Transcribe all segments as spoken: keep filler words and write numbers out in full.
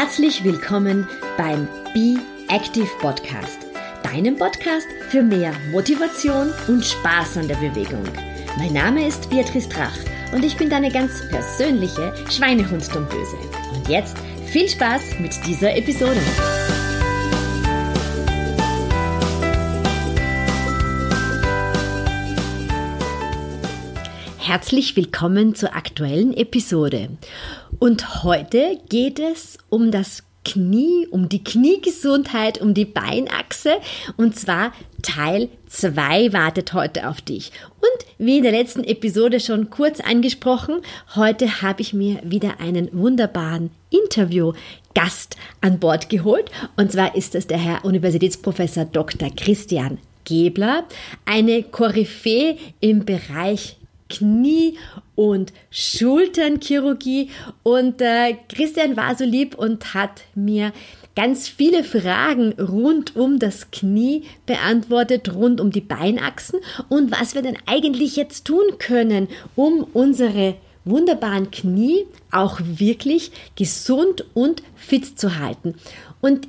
Herzlich willkommen beim Be Active Podcast, deinem Podcast für mehr Motivation und Spaß an der Bewegung. Mein Name ist Beatrice Drach und ich bin deine ganz persönliche Schweinehund-Dumböse. Und jetzt viel Spaß mit dieser Episode. Herzlich willkommen zur aktuellen Episode. Und heute geht es um das Knie, um die Kniegesundheit, um die Beinachse. Und zwar Teil zwei wartet heute auf dich. Und wie in der letzten Episode schon kurz angesprochen, heute habe ich mir wieder einen wunderbaren Interviewgast an Bord geholt. Und zwar ist das der Herr Universitätsprofessor Doktor Christian Gäbler, eine Koryphäe im Bereich Knie- und Schulternchirurgie, und äh, Christian war so lieb und hat mir ganz viele Fragen rund um das Knie beantwortet, rund um die Beinachsen und was wir denn eigentlich jetzt tun können, um unsere wunderbaren Knie auch wirklich gesund und fit zu halten. Und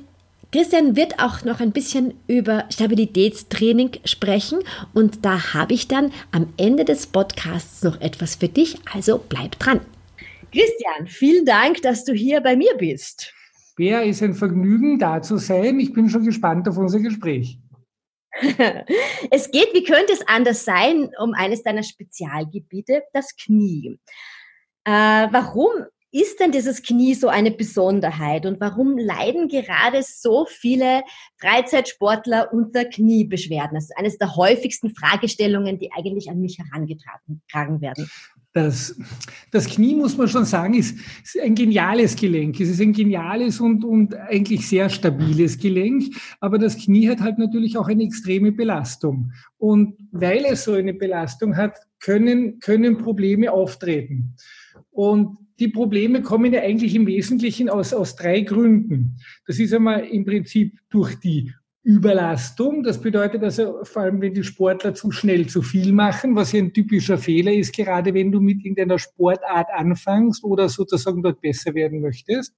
Christian wird auch noch ein bisschen über Stabilitätstraining sprechen, und da habe ich dann am Ende des Podcasts noch etwas für dich, also bleib dran. Christian, vielen Dank, dass du hier bei mir bist. Ja, ist ein Vergnügen, da zu sein. Ich bin schon gespannt auf unser Gespräch. Es geht, wie könnte es anders sein, um eines deiner Spezialgebiete, das Knie. Äh, warum ist denn dieses Knie so eine Besonderheit und warum leiden gerade so viele Freizeitsportler unter Kniebeschwerden? Das ist eines der häufigsten Fragestellungen, die eigentlich an mich herangetragen werden. Das, das Knie, muss man schon sagen, ist, ist ein geniales Gelenk. Es ist ein geniales und, und eigentlich sehr stabiles Gelenk. Aber das Knie hat halt natürlich auch eine extreme Belastung. Und weil es so eine Belastung hat, können, können Probleme auftreten. Und die Probleme kommen ja eigentlich im Wesentlichen aus, aus drei Gründen. Das ist einmal im Prinzip durch die Überlastung. Das bedeutet also, vor allem wenn die Sportler zu schnell zu viel machen, was ja ein typischer Fehler ist, gerade wenn du mit irgendeiner Sportart anfängst oder sozusagen dort besser werden möchtest.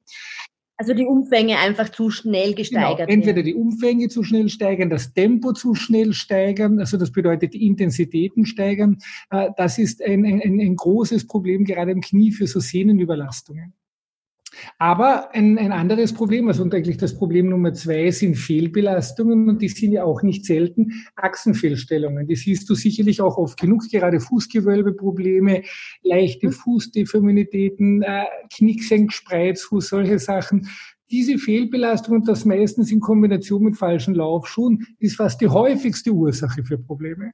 Also die Umfänge einfach zu schnell gesteigert werden. Genau, entweder die Umfänge zu schnell steigern, das Tempo zu schnell steigern, also das bedeutet die Intensitäten steigern. Das ist ein, ein, ein großes Problem, gerade im Knie, für so Sehnenüberlastungen. Aber ein, ein anderes Problem, also und eigentlich das Problem Nummer zwei, sind Fehlbelastungen, und die sind ja auch nicht selten Achsenfehlstellungen. Die siehst du sicherlich auch oft genug, gerade Fußgewölbeprobleme, leichte Fußdeformitäten, äh, Knicksenkspreizfuß, solche Sachen. Diese Fehlbelastung, und das meistens in Kombination mit falschen Laufschuhen, ist fast die häufigste Ursache für Probleme.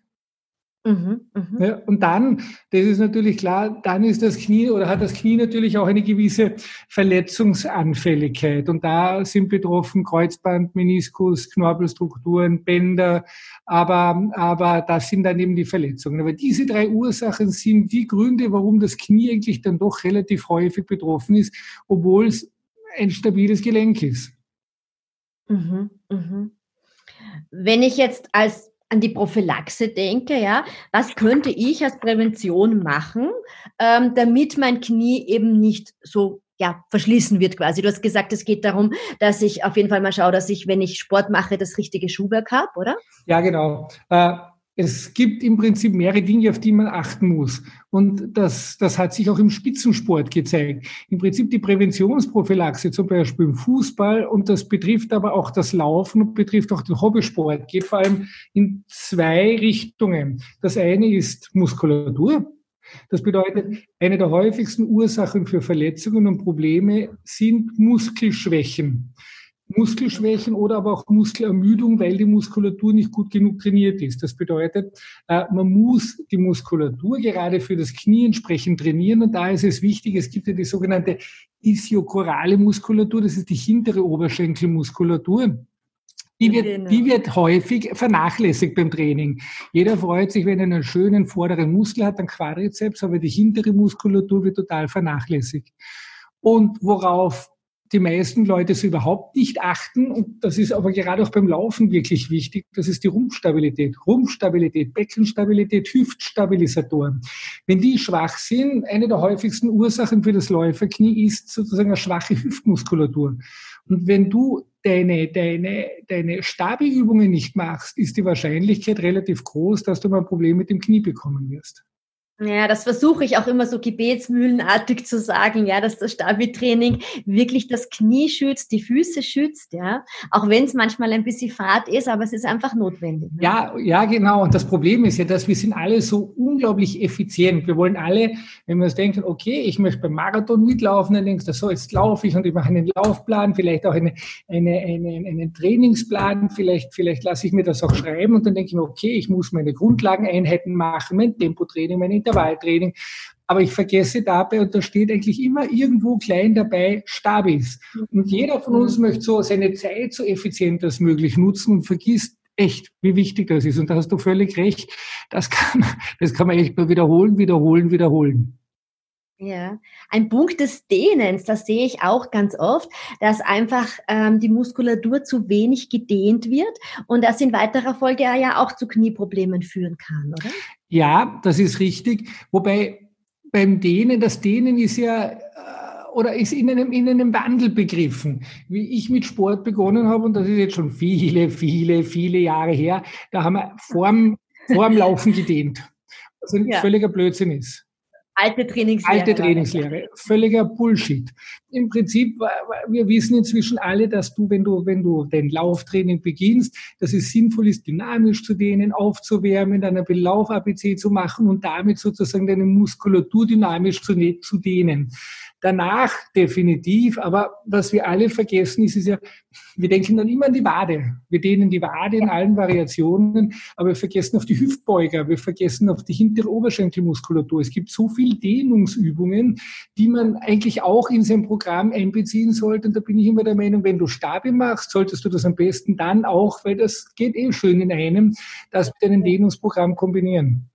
Mhm, mh. Ja, und dann, das ist natürlich klar, dann ist das Knie oder hat das Knie natürlich auch eine gewisse Verletzungsanfälligkeit. Und da sind betroffen Kreuzband, Meniskus, Knorpelstrukturen, Bänder, aber, aber das sind dann eben die Verletzungen. Aber diese drei Ursachen sind die Gründe, warum das Knie eigentlich dann doch relativ häufig betroffen ist, obwohl es ein stabiles Gelenk ist. Mhm, mh. Wenn ich jetzt als an die Prophylaxe denke, ja, was könnte ich als Prävention machen, ähm, damit mein Knie eben nicht so, ja, verschlissen wird quasi. Du hast gesagt, es geht darum, dass ich auf jeden Fall mal schaue, dass ich, wenn ich Sport mache, das richtige Schuhwerk habe, oder? Ja, genau. Äh, es gibt im Prinzip mehrere Dinge, auf die man achten muss. Und das, das hat sich auch im Spitzensport gezeigt. Im Prinzip die Präventionsprophylaxe, zum Beispiel im Fußball, und das betrifft aber auch das Laufen und betrifft auch den Hobbysport, geht vor allem in zwei Richtungen. Das eine ist Muskulatur. Das bedeutet, eine der häufigsten Ursachen für Verletzungen und Probleme sind Muskelschwächen. Muskelschwächen oder aber auch Muskelermüdung, weil die Muskulatur nicht gut genug trainiert ist. Das bedeutet, man muss die Muskulatur gerade für das Knie entsprechend trainieren, und da ist es wichtig, es gibt ja die sogenannte ischiokrurale Muskulatur, das ist die hintere Oberschenkelmuskulatur. Die wird, die wird häufig vernachlässigt beim Training. Jeder freut sich, wenn er einen schönen vorderen Muskel hat, einen Quadrizeps, aber die hintere Muskulatur wird total vernachlässigt. Und worauf die meisten Leute so überhaupt nicht achten. Und das ist aber gerade auch beim Laufen wirklich wichtig. Das ist die Rumpfstabilität. Rumpfstabilität, Beckenstabilität, Hüftstabilisatoren. Wenn die schwach sind, eine der häufigsten Ursachen für das Läuferknie ist sozusagen eine schwache Hüftmuskulatur. Und wenn du deine, deine, deine Stabi-Übungen nicht machst, ist die Wahrscheinlichkeit relativ groß, dass du mal ein Problem mit dem Knie bekommen wirst. Ja, das versuche ich auch immer so gebetsmühlenartig zu sagen, ja, dass das Stabi-Training wirklich das Knie schützt, die Füße schützt, ja, auch wenn es manchmal ein bisschen fad ist, aber es ist einfach notwendig. Ne? Ja, ja, genau. Und das Problem ist ja, dass wir sind alle so unglaublich effizient. Wir wollen alle, wenn wir uns denken, okay, ich möchte beim Marathon mitlaufen, dann denkst du, so, jetzt laufe ich und ich mache einen Laufplan, vielleicht auch eine, eine, eine, einen Trainingsplan, vielleicht, vielleicht lasse ich mir das auch schreiben und dann denke ich mir, okay, ich muss meine Grundlageneinheiten machen, mein Tempotraining, meine Inter- Intervalltraining, aber ich vergesse dabei, und da steht eigentlich immer irgendwo klein dabei, Stabis. Und jeder von uns möchte so seine Zeit so effizient als möglich nutzen und vergisst echt, wie wichtig das ist. Und da hast du völlig recht, das kann, das kann man echt nur wiederholen, wiederholen, wiederholen. Ja, ein Punkt des Dehnens, das sehe ich auch ganz oft, dass einfach ähm, die Muskulatur zu wenig gedehnt wird und das in weiterer Folge ja auch zu Knieproblemen führen kann, oder? Ja, das ist richtig. Wobei beim Dehnen, das Dehnen ist ja... Äh, oder ist in einem, in einem Wandel begriffen. Wie ich mit Sport begonnen habe, und das ist jetzt schon viele, viele, viele Jahre her, da haben wir vorm, vorm Laufen gedehnt. Was ein ja. völliger Blödsinn ist. Alte Trainingslehre. Alte Trainingslehre. Völliger Bullshit. Im Prinzip, wir wissen inzwischen alle, dass du, wenn du, wenn du dein Lauftraining beginnst, dass es sinnvoll ist, dynamisch zu dehnen, aufzuwärmen, dann ein Lauf-A B C zu machen und damit sozusagen deine Muskulatur dynamisch zu, zu dehnen. Danach definitiv, aber was wir alle vergessen, ist, ist ja, wir denken dann immer an die Wade. Wir dehnen die Wade in allen Variationen, aber wir vergessen auf die Hüftbeuger, wir vergessen auf die hintere Oberschenkelmuskulatur. Es gibt so viele Dehnungsübungen, die man eigentlich auch in sein Programm einbeziehen sollte. Und da bin ich immer der Meinung, wenn du Stabi machst, solltest du das am besten dann auch, weil das geht eh schön in einem, das mit einem Dehnungsprogramm kombinieren.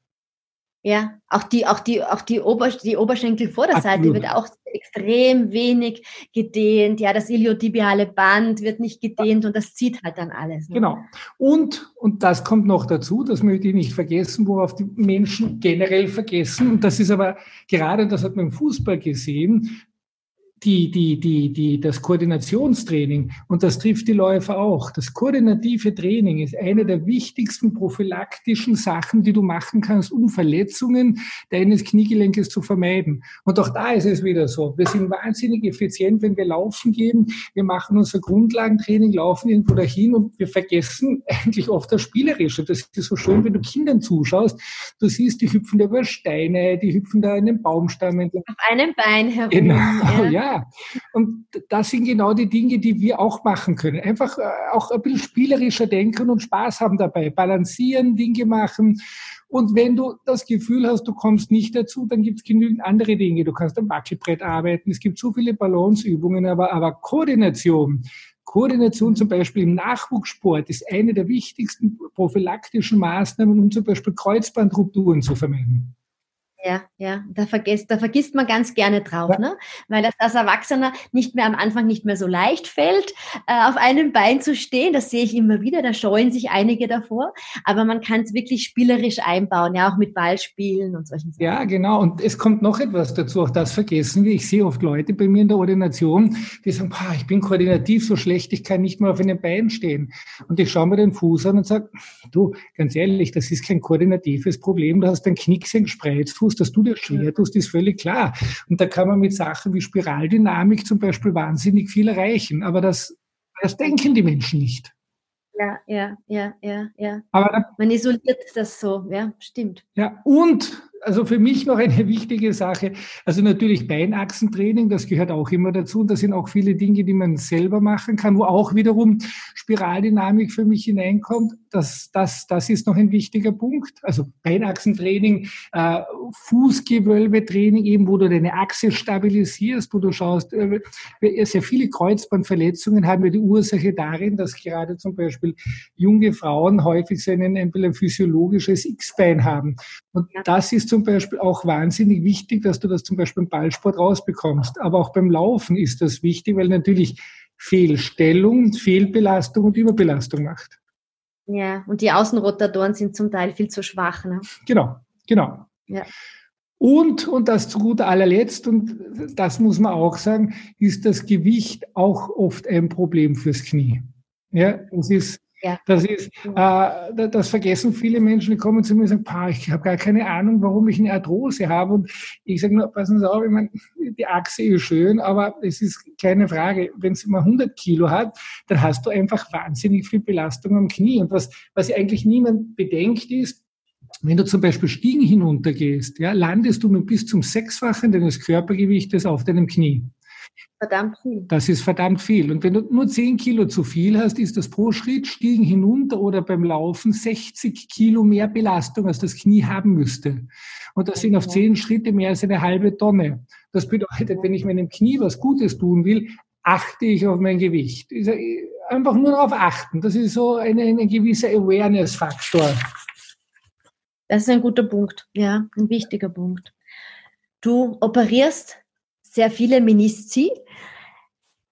Ja, auch die, auch die, auch die, Ober, die Oberschenkelvorderseite Absolut. Wird auch extrem wenig gedehnt. Ja, das iliotibiale Band wird nicht gedehnt und das zieht halt dann alles. Ne? Genau. Und, und das kommt noch dazu, das möchte ich nicht vergessen, worauf die Menschen generell vergessen. Und das ist aber gerade, das hat man im Fußball gesehen, Die, die, die, die, das Koordinationstraining, und das trifft die Läufer auch. Das koordinative Training ist eine der wichtigsten prophylaktischen Sachen, die du machen kannst, um Verletzungen deines Kniegelenkes zu vermeiden. Und auch da ist es wieder so. Wir sind wahnsinnig effizient, wenn wir laufen gehen. Wir machen unser Grundlagentraining, laufen irgendwo dahin und wir vergessen eigentlich oft das Spielerische. Das ist so schön, wenn du Kindern zuschaust. Du siehst, die hüpfen da über Steine, die hüpfen da in den Baumstamm. Auf einem Bein herum. Genau, ja. Ja, und das sind genau die Dinge, die wir auch machen können. Einfach auch ein bisschen spielerischer denken und Spaß haben dabei. Balancieren, Dinge machen. Und wenn du das Gefühl hast, du kommst nicht dazu, dann gibt es genügend andere Dinge. Du kannst am Wackelbrett arbeiten. Es gibt so viele Balanceübungen, aber, aber Koordination. Koordination zum Beispiel im Nachwuchssport ist eine der wichtigsten prophylaktischen Maßnahmen, um zum Beispiel Kreuzbandrupturen zu vermeiden. Ja, ja, da vergisst, da vergisst man ganz gerne drauf, ja. Ne? Weil das als Erwachsener nicht mehr am Anfang nicht mehr so leicht fällt, äh, auf einem Bein zu stehen. Das sehe ich immer wieder, da scheuen sich einige davor. Aber man kann es wirklich spielerisch einbauen, ja, auch mit Ballspielen und solchen Sachen. Ja, genau. Und es kommt noch etwas dazu, auch das vergessen wir. Ich sehe oft Leute bei mir in der Ordination, die sagen, boah, ich bin koordinativ so schlecht, ich kann nicht mehr auf einem Bein stehen. Und ich schaue mir den Fuß an und sage, du, ganz ehrlich, das ist kein koordinatives Problem, du hast einen Knicksen, Spreizfuß. Dass du dir schwer tust, ist völlig klar. Und da kann man mit Sachen wie Spiraldynamik zum Beispiel wahnsinnig viel erreichen. Aber das, das denken die Menschen nicht. Ja, ja, ja, ja, ja. Aber da, man isoliert das so, ja, stimmt. Ja, und, also für mich noch eine wichtige Sache, also natürlich Beinachsentraining, das gehört auch immer dazu. Und das sind auch viele Dinge, die man selber machen kann, wo auch wiederum Spiraldynamik für mich hineinkommt. Das, das, das ist noch ein wichtiger Punkt. Also Beinachsentraining, äh, Fußgewölbetraining, eben wo du deine Achse stabilisierst, wo du schaust, äh, sehr viele Kreuzbandverletzungen haben wir die Ursache darin, dass gerade zum Beispiel junge Frauen häufig so ein, ein physiologisches X-Bein haben. Und das ist zum Beispiel auch wahnsinnig wichtig, dass du das zum Beispiel im Ballsport rausbekommst. Aber auch beim Laufen ist das wichtig, weil natürlich Fehlstellung, Fehlbelastung und Überbelastung macht. Ja, und die Außenrotatoren sind zum Teil viel zu schwach. Ne? Genau, genau. Ja. Und, und das zu guter allerletzt, und das muss man auch sagen, ist das Gewicht auch oft ein Problem fürs Knie. Ja, das ist, ja. das ist, äh, das vergessen viele Menschen, die kommen zu mir und sagen, Pah, ich habe gar keine Ahnung, warum ich eine Arthrose habe. Und ich sage nur, passen Sie auf, ich meine, die Achse ist schön, aber es ist keine Frage. Wenn sie mal hundert Kilo hat, dann hast du einfach wahnsinnig viel Belastung am Knie. Und was, was eigentlich niemand bedenkt ist, wenn du zum Beispiel Stiegen hinuntergehst, ja, landest du mit bis zum Sechsfachen deines Körpergewichtes auf deinem Knie. Verdammt viel. Das ist verdammt viel. Und wenn du nur zehn Kilo zu viel hast, ist das pro Schritt Stiegen hinunter oder beim Laufen sechzig Kilo mehr Belastung, als das Knie haben müsste. Und das sind auf zehn Schritte mehr als eine halbe Tonne. Das bedeutet, wenn ich meinem Knie was Gutes tun will, achte ich auf mein Gewicht. Einfach nur darauf achten. Das ist so ein, ein gewisser Awareness-Faktor. Das ist ein guter Punkt, ja, ein wichtiger Punkt. Du operierst sehr viele Menisci.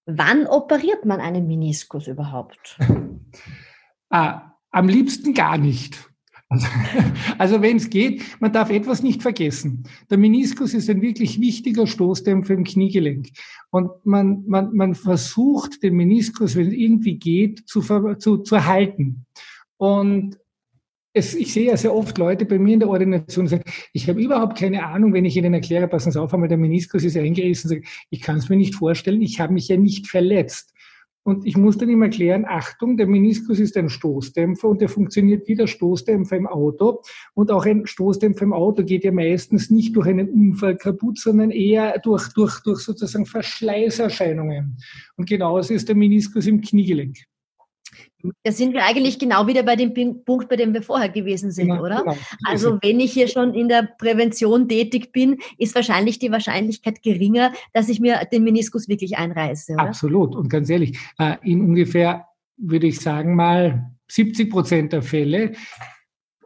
Wann operiert man einen Meniskus überhaupt? Ah, am liebsten gar nicht. Also, also wenn es geht, man darf etwas nicht vergessen. Der Meniskus ist ein wirklich wichtiger Stoßdämpfer im Kniegelenk. Und man, man, man versucht, den Meniskus, wenn es irgendwie geht, zu, zu, zu erhalten. Und Es, ich sehe ja sehr oft Leute bei mir in der Ordination, die sagen, ich habe überhaupt keine Ahnung, wenn ich ihnen erkläre, passen Sie auf, einmal der Meniskus ist eingerissen, sagen, ich kann es mir nicht vorstellen, ich habe mich ja nicht verletzt. Und ich muss dann ihm erklären, Achtung, der Meniskus ist ein Stoßdämpfer und der funktioniert wie der Stoßdämpfer im Auto. Und auch ein Stoßdämpfer im Auto geht ja meistens nicht durch einen Unfall kaputt, sondern eher durch, durch, durch sozusagen Verschleißerscheinungen. Und genauso ist der Meniskus im Kniegelenk. Da sind wir eigentlich genau wieder bei dem Punkt, bei dem wir vorher gewesen sind, genau, oder? Genau. Also wenn ich hier schon in der Prävention tätig bin, ist wahrscheinlich die Wahrscheinlichkeit geringer, dass ich mir den Meniskus wirklich einreiße, oder? Absolut. Und ganz ehrlich, in ungefähr, würde ich sagen mal, siebzig Prozent der Fälle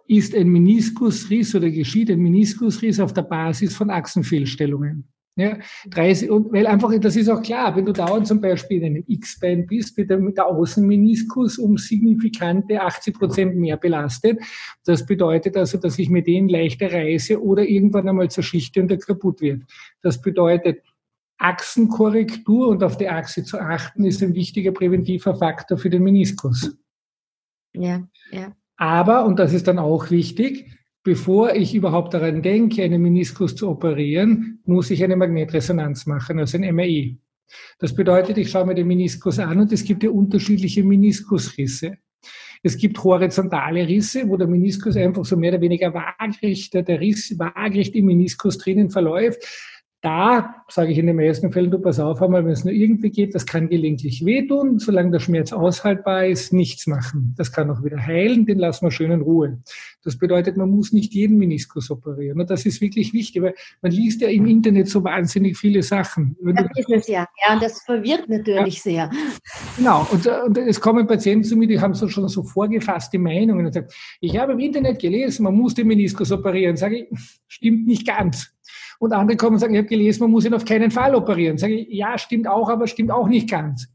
ist ein Meniskusriss oder geschieht ein Meniskusriss auf der Basis von Achsenfehlstellungen. Ja, dreißig, und weil einfach, das ist auch klar, wenn du dauernd zum Beispiel in einem X-Bein bist, wird der, der Außenmeniskus um signifikante achtzig Prozent mehr belastet. Das bedeutet also, dass ich mir den leichter reiße oder irgendwann einmal zerschichte und der kaputt wird. Das bedeutet, Achsenkorrektur und auf die Achse zu achten, ist ein wichtiger präventiver Faktor für den Meniskus. Ja, ja. Aber, und das ist dann auch wichtig, bevor ich überhaupt daran denke, einen Meniskus zu operieren, muss ich eine Magnetresonanz machen, also ein M R I. Das bedeutet, ich schaue mir den Meniskus an und es gibt ja unterschiedliche Meniskusrisse. Es gibt horizontale Risse, wo der Meniskus einfach so mehr oder weniger waagrecht, der Riss waagrecht im Meniskus drinnen verläuft. Da sage ich in den meisten Fällen, du pass auf einmal, wenn es nur irgendwie geht, das kann gelegentlich wehtun, solange der Schmerz aushaltbar ist, nichts machen. Das kann auch wieder heilen, den lassen wir schön in Ruhe. Das bedeutet, man muss nicht jeden Meniskus operieren. Und das ist wirklich wichtig, weil man liest ja im Internet so wahnsinnig viele Sachen. Das ist es ja. Ja, und das verwirrt natürlich ja. sehr. Genau. Und, und es kommen Patienten zu mir, die haben so schon so vorgefasste Meinungen und sagen, ich habe im Internet gelesen, man muss den Meniskus operieren. Sage ich, stimmt nicht ganz. Und andere kommen und sagen, ich habe gelesen, man muss ihn auf keinen Fall operieren. Sage ich, ja, stimmt auch, aber stimmt auch nicht ganz.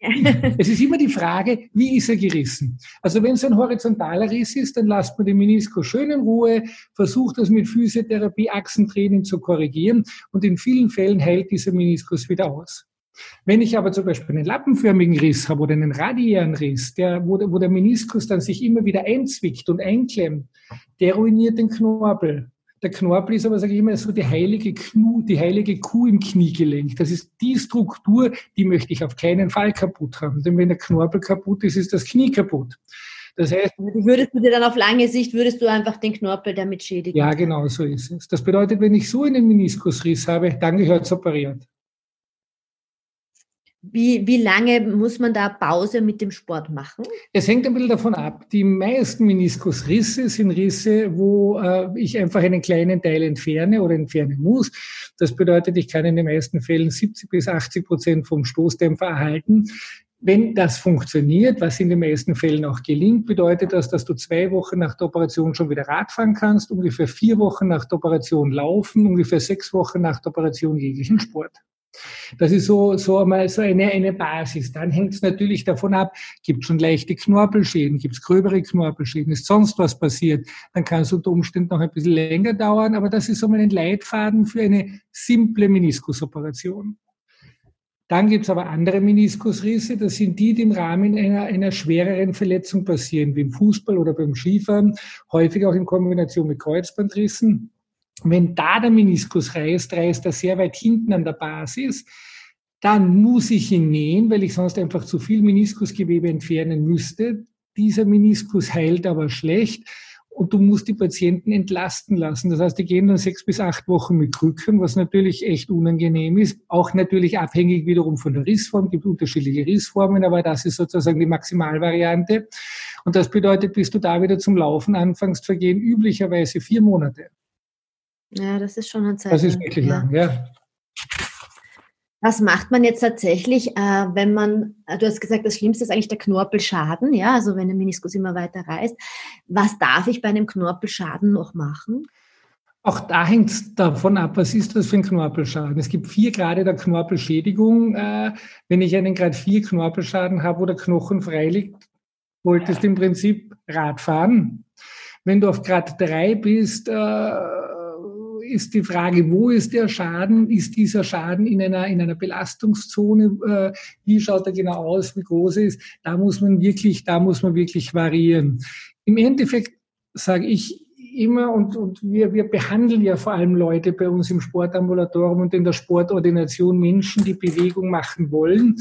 Es ist immer die Frage, wie ist er gerissen? Also wenn es ein horizontaler Riss ist, dann lasst man den Meniskus schön in Ruhe, versucht das mit Physiotherapie, Achsentraining zu korrigieren und in vielen Fällen heilt dieser Meniskus wieder aus. Wenn ich aber zum Beispiel einen lappenförmigen Riss habe oder einen radiären Riss, der, wo, wo der Meniskus dann sich immer wieder einzwickt und einklemmt, der ruiniert den Knorpel. Der Knorpel ist aber, sage ich immer, so die heilige, Knu, die heilige Kuh im Kniegelenk. Das ist die Struktur, die möchte ich auf keinen Fall kaputt haben. Denn wenn der Knorpel kaputt ist, ist das Knie kaputt. Das heißt, würdest du dir dann auf lange Sicht, würdest du einfach den Knorpel damit schädigen? Ja, genau, so ist es. Das bedeutet, wenn ich so einen Meniskusriss habe, dann gehört es operiert. Wie, wie lange muss man da Pause mit dem Sport machen? Es hängt ein bisschen davon ab. Die meisten Meniskusrisse sind Risse, wo äh, ich einfach einen kleinen Teil entferne oder entfernen muss. Das bedeutet, ich kann in den meisten Fällen siebzig bis achtzig Prozent vom Stoßdämpfer erhalten. Wenn das funktioniert, was in den meisten Fällen auch gelingt, bedeutet das, dass du zwei Wochen nach der Operation schon wieder Radfahren kannst, ungefähr vier Wochen nach der Operation laufen, ungefähr sechs Wochen nach der Operation jeglichen Sport. Das ist so, so, einmal so eine, eine Basis. Dann hängt es natürlich davon ab, gibt es schon leichte Knorpelschäden, gibt es gröbere Knorpelschäden, ist sonst was passiert, dann kann es unter Umständen noch ein bisschen länger dauern, aber das ist so mal ein Leitfaden für eine simple Meniskusoperation. Dann gibt es aber andere Meniskusrisse, das sind die, die im Rahmen einer, einer schwereren Verletzung passieren, wie im Fußball oder beim Skifahren, häufig auch in Kombination mit Kreuzbandrissen. Wenn da der Meniskus reißt, reißt er sehr weit hinten an der Basis, dann muss ich ihn nähen, weil ich sonst einfach zu viel Meniskusgewebe entfernen müsste. Dieser Meniskus heilt aber schlecht und du musst die Patienten entlasten lassen. Das heißt, die gehen dann sechs bis acht Wochen mit Krücken, was natürlich echt unangenehm ist. Auch natürlich abhängig wiederum von der Rissform. Es gibt unterschiedliche Rissformen, aber das ist sozusagen die Maximalvariante. Und das bedeutet, bis du da wieder zum Laufen anfängst, vergehen üblicherweise vier Monate. Ja, das ist schon eine Zeit. Das ist wirklich lang, ja. ja. Was macht man jetzt tatsächlich, wenn man, du hast gesagt, das Schlimmste ist eigentlich der Knorpelschaden, ja, also wenn der Meniskus immer weiter reißt. Was darf ich bei einem Knorpelschaden noch machen? Auch da hängt es davon ab, was ist das für ein Knorpelschaden? Es gibt vier Grade der Knorpelschädigung. Wenn ich einen Grad vier Knorpelschaden habe, wo der Knochen frei liegt, wolltest du im Prinzip Rad fahren. Wenn du auf Grad drei bist, ist die Frage, wo ist der Schaden? Ist dieser Schaden in einer, in einer Belastungszone? Äh, wie schaut er genau aus? Wie groß er ist? Da muss man wirklich, da muss man wirklich variieren. Im Endeffekt sage ich immer, und, und wir, wir behandeln ja vor allem Leute bei uns im Sportambulatorium und in der Sportordination, Menschen, die Bewegung machen wollen.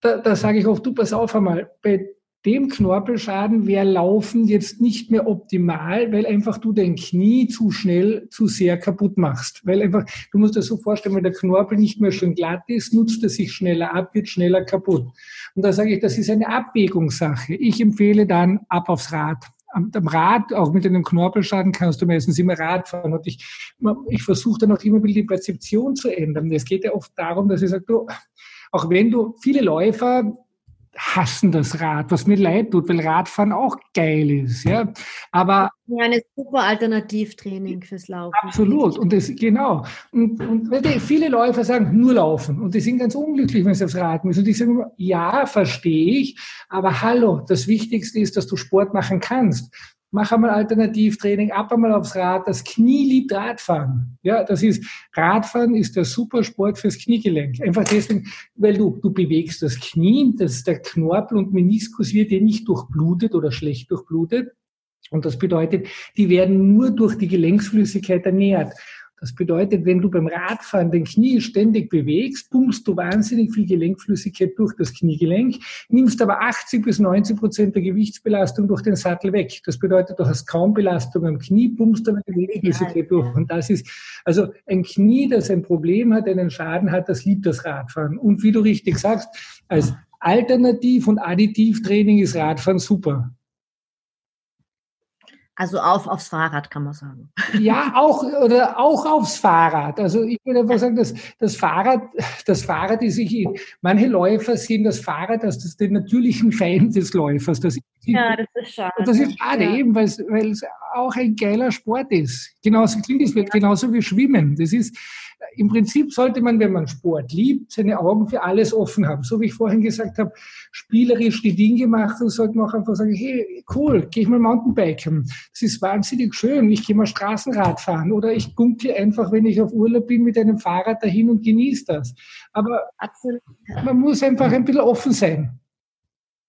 Da, da sage ich oft, du, pass auf einmal, bei dem Knorpelschaden wäre Laufen jetzt nicht mehr optimal, weil einfach du dein Knie zu schnell, zu sehr kaputt machst. Weil einfach, du musst dir das so vorstellen, wenn der Knorpel nicht mehr schön glatt ist, nutzt er sich schneller ab, wird schneller kaputt. Und da sage ich, das ist eine Abwägungssache. Ich empfehle dann ab aufs Rad. Am, am Rad, auch mit einem Knorpelschaden, kannst du meistens immer Rad fahren. Und ich, ich versuche dann auch immer wieder die Perzeption zu ändern. Es geht ja oft darum, dass ich sage, du, auch wenn du viele Läufer hassen das Rad, was mir leid tut, weil Radfahren auch geil ist. Ja, aber ja, eine super Alternativtraining fürs Laufen. Absolut, und das, genau. Und, und viele Läufer sagen, nur laufen. Und die sind ganz unglücklich, wenn sie aufs Rad müssen. Und ich sage immer, ja, verstehe ich, aber hallo, das Wichtigste ist, dass du Sport machen kannst. Mach einmal Alternativtraining, ab einmal aufs Rad. Das Knie liebt Radfahren. Ja, das ist, Radfahren ist der Supersport fürs Kniegelenk. Einfach deswegen, weil du, du bewegst das Knie, das, der Knorpel und Meniskus wird ja nicht durchblutet oder schlecht durchblutet. Und das bedeutet, die werden nur durch die Gelenksflüssigkeit ernährt. Das bedeutet, wenn du beim Radfahren den Knie ständig bewegst, pumpst du wahnsinnig viel Gelenkflüssigkeit durch das Kniegelenk, nimmst aber achtzig bis neunzig Prozent der Gewichtsbelastung durch den Sattel weg. Das bedeutet, du hast kaum Belastung am Knie, pumpst aber Gelenkflüssigkeit ja, durch. Und das ist, also ein Knie, das ein Problem hat, einen Schaden hat, das liebt das Radfahren. Und wie du richtig sagst, als Alternativ- und Additivtraining ist Radfahren super. Also auf, aufs Fahrrad, kann man sagen. Ja, auch, oder auch aufs Fahrrad. Also ich würde einfach sagen, dass das Fahrrad, das Fahrrad ist, ich, manche Läufer sehen das Fahrrad als das, den natürlichen Feind des Läufers. Das ja, das ist schade. Und das ist schade, ja. eben, weil es auch ein geiler Sport ist. Genauso klingt es, ja. genauso wie Schwimmen. Das ist, im Prinzip sollte man, wenn man Sport liebt, seine Augen für alles offen haben. So wie ich vorhin gesagt habe, spielerisch die Dinge machen, sollte man auch einfach sagen, hey, cool, gehe ich mal Mountainbiken. Das ist wahnsinnig schön, ich gehe mal Straßenrad fahren oder ich gunkle einfach, wenn ich auf Urlaub bin, mit einem Fahrrad dahin und genieße das. Aber Absolut. Man muss einfach ein bisschen offen sein.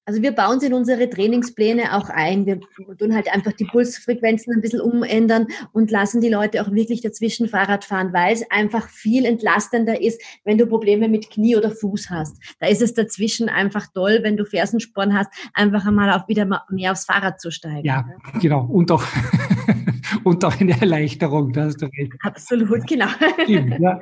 Also wir bauen es in unsere Trainingspläne auch ein. Wir tun halt einfach die Pulsfrequenzen ein bisschen umändern und lassen die Leute auch wirklich dazwischen Fahrrad fahren, weil es einfach viel entlastender ist, wenn du Probleme mit Knie oder Fuß hast. Da ist es dazwischen einfach toll, wenn du Fersensporn hast, einfach einmal auch wieder mehr aufs Fahrrad zu steigen. Ja, ja. genau. Und auch, und auch eine Erleichterung, da hast du recht. Absolut, genau. Ja.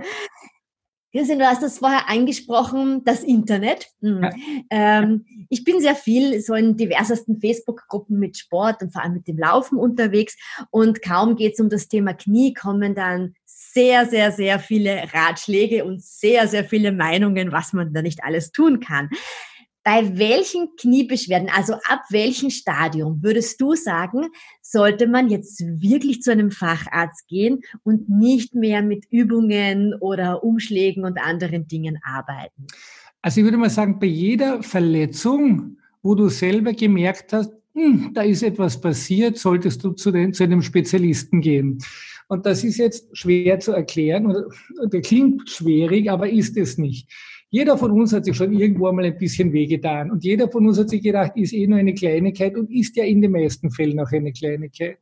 Du hast das vorher angesprochen, das Internet. Hm. Ähm, ich bin sehr viel so in diversesten Facebook-Gruppen mit Sport und vor allem mit dem Laufen unterwegs und kaum geht es um das Thema Knie, kommen dann sehr, sehr, sehr viele Ratschläge und sehr, sehr viele Meinungen, was man da nicht alles tun kann. Bei welchen Kniebeschwerden, also ab welchem Stadium, würdest du sagen, sollte man jetzt wirklich zu einem Facharzt gehen und nicht mehr mit Übungen oder Umschlägen und anderen Dingen arbeiten? Also ich würde mal sagen, bei jeder Verletzung, wo du selber gemerkt hast, hm, da ist etwas passiert, solltest du zu, den, zu einem Spezialisten gehen. Und das ist jetzt schwer zu erklären, oder, oder klingt schwierig, aber ist es nicht. Jeder von uns hat sich schon irgendwo einmal ein bisschen wehgetan. Und jeder von uns hat sich gedacht, ist eh nur eine Kleinigkeit und ist ja in den meisten Fällen auch eine Kleinigkeit.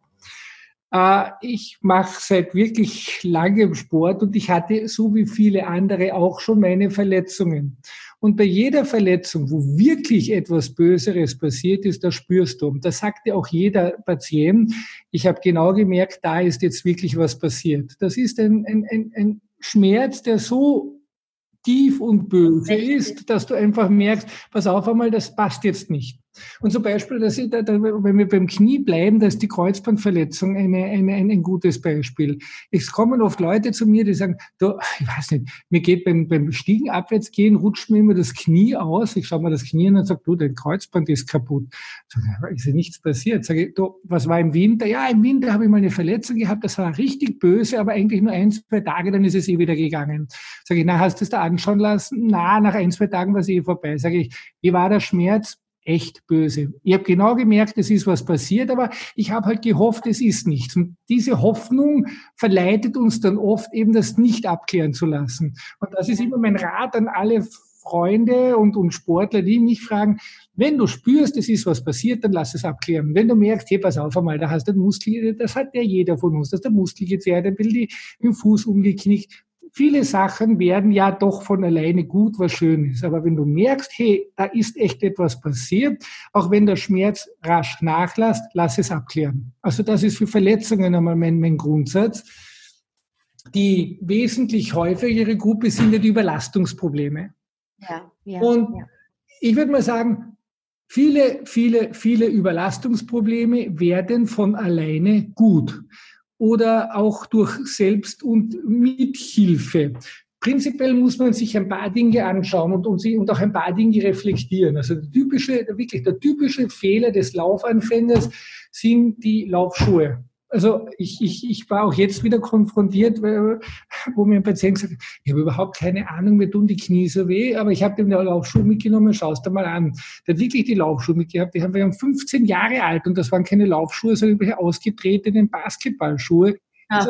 Äh, ich mache seit wirklich langem Sport und ich hatte, so wie viele andere, auch schon meine Verletzungen. Und bei jeder Verletzung, wo wirklich etwas Böseres passiert ist, das spürst du. Und das sagte auch jeder Patient. Ich habe genau gemerkt, da ist jetzt wirklich was passiert. Das ist ein, ein, ein, ein Schmerz, der so tief und böse ist, dass du einfach merkst, pass auf einmal, das passt jetzt nicht. Und zum Beispiel, dass ich da, da, wenn wir beim Knie bleiben, da ist die Kreuzbandverletzung eine, eine, ein, ein gutes Beispiel. Es kommen oft Leute zu mir, die sagen, du, ich weiß nicht, mir geht beim, beim Stiegen abwärts gehen, rutscht mir immer das Knie aus. Ich schaue mir das Knie an und sage, du, dein Kreuzband ist kaputt. Ich sage, ist ja nichts passiert. Sage ich, du, was war im Winter? Ja, im Winter habe ich mal eine Verletzung gehabt, das war richtig böse, aber eigentlich nur ein, zwei Tage, dann ist es eh wieder gegangen. Sage ich, na, hast du es da anschauen lassen? Na, nach ein, zwei Tagen war es eh vorbei. Sage ich, wie war der Schmerz? Echt böse. Ich habe genau gemerkt, es ist was passiert, aber ich habe halt gehofft, es ist nichts. Und diese Hoffnung verleitet uns dann oft eben, das nicht abklären zu lassen. Und das ist immer mein Rat an alle Freunde und, und Sportler, die mich fragen, wenn du spürst, es ist was passiert, dann lass es abklären. Wenn du merkst, hey, pass auf einmal, da hast du einen Muskel, das hat ja jeder von uns, dass der Muskel gezerrt, ein bisschen im Fuß umgeknickt. Viele Sachen werden ja doch von alleine gut, was schön ist. Aber wenn du merkst, hey, da ist echt etwas passiert, auch wenn der Schmerz rasch nachlässt, lass es abklären. Also das ist für Verletzungen einmal mein, mein Grundsatz. Die wesentlich häufigere Gruppe sind ja die Überlastungsprobleme. Ja, ja, Und ja. ich würde mal sagen, viele, viele, viele Überlastungsprobleme werden von alleine gut. Oder auch durch Selbst- und Mithilfe. Prinzipiell muss man sich ein paar Dinge anschauen und, und, sie, und auch ein paar Dinge reflektieren. Also der typische, wirklich der typische Fehler des Laufanfängers sind die Laufschuhe. Also ich, ich, ich war auch jetzt wieder konfrontiert, wo mir ein Patient gesagt hat, ich habe überhaupt keine Ahnung, mir tun die Knie so weh, aber ich habe den Laufschuh mitgenommen, schau es dir mal an. Der hat wirklich die Laufschuhe mitgehabt, die haben wir fünfzehn Jahre alt und das waren keine Laufschuhe, sondern irgendwelche ausgetretenen Basketballschuhe. Ach,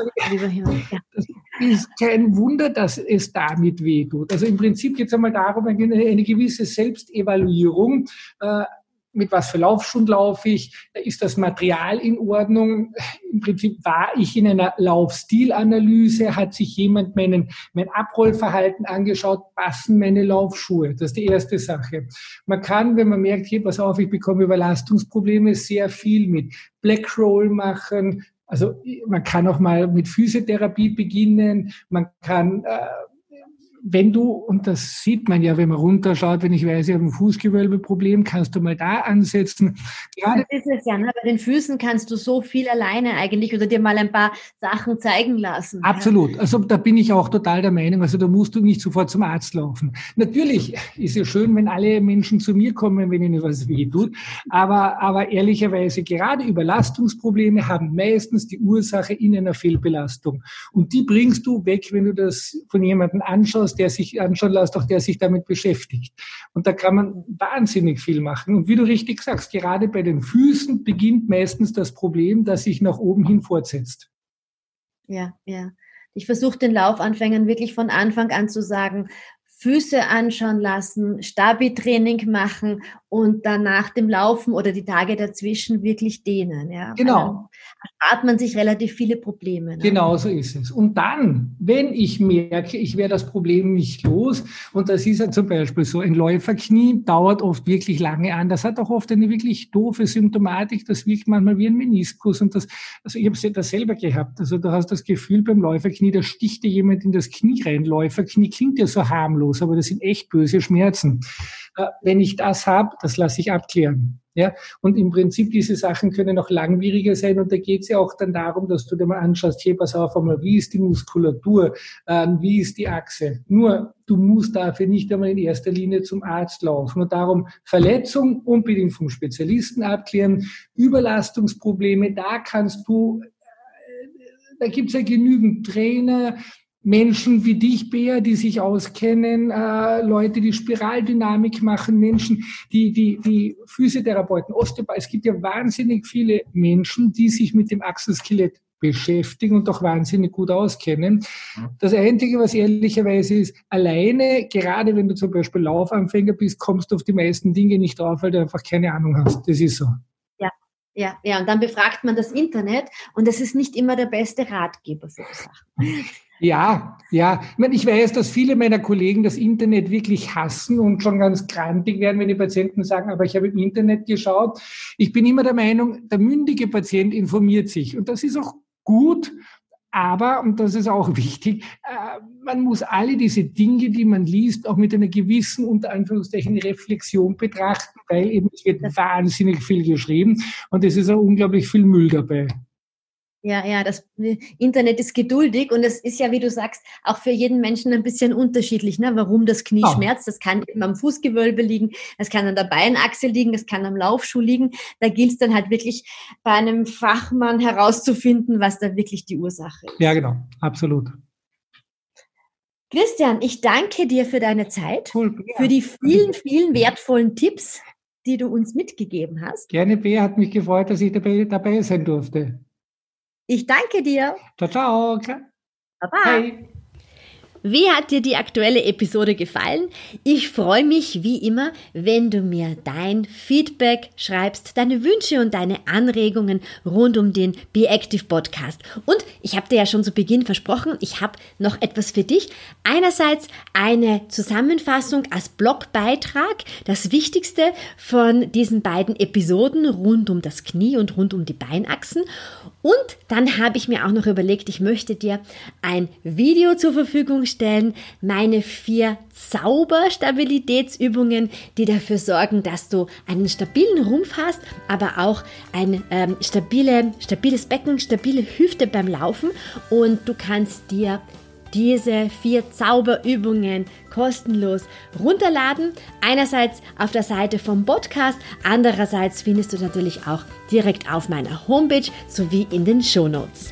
das ist kein Wunder, dass es damit weh tut. Also im Prinzip geht es einmal darum, eine gewisse Selbstevaluierung, äh, mit was für Laufschuhen laufe ich, ist das Material in Ordnung, im Prinzip war ich in einer Laufstilanalyse, hat sich jemand meinen, mein Abrollverhalten angeschaut, passen meine Laufschuhe, das ist die erste Sache. Man kann, wenn man merkt, hey, pass auf, ich bekomme Überlastungsprobleme, sehr viel mit Black Roll machen, also man kann auch mal mit Physiotherapie beginnen, man kann... Äh, Wenn du, und das sieht man ja, wenn man runterschaut, wenn ich weiß, ich habe ein Fußgewölbeproblem, kannst du mal da ansetzen. Gerade das ist es ja, ne? Bei den Füßen kannst du so viel alleine eigentlich oder dir mal ein paar Sachen zeigen lassen. Absolut, also da bin ich auch total der Meinung, also da musst du nicht sofort zum Arzt laufen. Natürlich ist es schön, wenn alle Menschen zu mir kommen, wenn ihnen was weh tut, aber, aber ehrlicherweise gerade Überlastungsprobleme haben meistens die Ursache in einer Fehlbelastung. Und die bringst du weg, wenn du das von jemandem anschaust, der sich anschauen lässt, auch der sich damit beschäftigt. Und da kann man wahnsinnig viel machen. Und wie du richtig sagst, gerade bei den Füßen beginnt meistens das Problem, das sich nach oben hin fortsetzt. Ja, ja. Ich versuche den Laufanfängern wirklich von Anfang an zu sagen, Füße anschauen lassen, Stabi-Training machen und dann nach dem Laufen oder die Tage dazwischen wirklich dehnen. Ja? Genau. Dann hat man sich relativ viele Probleme. Ne? Genau so ist es. Und dann, wenn ich merke, ich werde das Problem nicht los, und das ist ja zum Beispiel so, ein Läuferknie dauert oft wirklich lange an. Das hat auch oft eine wirklich doofe Symptomatik. Das wirkt manchmal wie ein Meniskus. Und das, also ich habe es ja das selber gehabt. Also du hast das Gefühl beim Läuferknie, da sticht dir jemand in das Knie rein. Läuferknie klingt ja so harmlos. los, aber das sind echt böse Schmerzen. Äh, wenn ich das habe, das lasse ich abklären. Ja? Und im Prinzip, diese Sachen können auch langwieriger sein, und da geht es ja auch dann darum, dass du dir mal anschaust, hey, pass auf einmal, wie ist die Muskulatur, äh, wie ist die Achse. Nur, du musst dafür nicht einmal in erster Linie zum Arzt laufen. Und darum, Verletzung unbedingt vom Spezialisten abklären, Überlastungsprobleme, da kannst du, da gibt es ja genügend Trainer, Menschen wie dich, Bea, die sich auskennen, äh, Leute, die Spiraldynamik machen, Menschen, die die die Physiotherapeuten, Osteopathen. Es gibt ja wahnsinnig viele Menschen, die sich mit dem Achsenskelett beschäftigen und auch wahnsinnig gut auskennen. Das Einzige, was ehrlicherweise ist, alleine, gerade wenn du zum Beispiel Laufanfänger bist, kommst du auf die meisten Dinge nicht drauf, weil du einfach keine Ahnung hast. Das ist so. Ja, ja, und dann befragt man das Internet, und das ist nicht immer der beste Ratgeber für Sachen. Ja, ja. Ich meine, ich weiß, dass viele meiner Kollegen das Internet wirklich hassen und schon ganz krantig werden, wenn die Patienten sagen, aber ich habe im Internet geschaut. Ich bin immer der Meinung, der mündige Patient informiert sich, und das ist auch gut. Aber, und das ist auch wichtig, äh, man muss alle diese Dinge, die man liest, auch mit einer gewissen, unter Anführungszeichen, Reflexion betrachten, weil eben es wird wahnsinnig viel geschrieben, und es ist auch unglaublich viel Müll dabei. Ja, ja, das Internet ist geduldig, und es ist ja, wie du sagst, auch für jeden Menschen ein bisschen unterschiedlich, ne? Warum das Knie ja. schmerzt. Das kann eben am Fußgewölbe liegen, das kann an der Beinachse liegen, das kann am Laufschuh liegen. Da gilt es dann halt wirklich bei einem Fachmann herauszufinden, was da wirklich die Ursache ist. Ja, genau, absolut. Christian, ich danke dir für deine Zeit, cool, ja. für die vielen, vielen wertvollen Tipps, die du uns mitgegeben hast. Gerne, Bea, hat mich gefreut, dass ich dabei, dabei sein durfte. Ich danke dir. Ciao, ciao. Bye-bye. Wie hat dir die aktuelle Episode gefallen? Ich freue mich wie immer, wenn du mir dein Feedback schreibst, deine Wünsche und deine Anregungen rund um den Be Active Podcast. Und ich habe dir ja schon zu Beginn versprochen, ich habe noch etwas für dich. Einerseits eine Zusammenfassung als Blogbeitrag, das Wichtigste von diesen beiden Episoden rund um das Knie und rund um die Beinachsen. Und dann habe ich mir auch noch überlegt, ich möchte dir ein Video zur Verfügung stellen, Stellen, meine vier Zauberstabilitätsübungen, die dafür sorgen, dass du einen stabilen Rumpf hast, aber auch ein ähm, stabile, stabiles Becken, stabile Hüfte beim Laufen, und du kannst dir diese vier Zauberübungen kostenlos runterladen. Einerseits auf der Seite vom Podcast, andererseits findest du natürlich auch direkt auf meiner Homepage sowie in den Shownotes.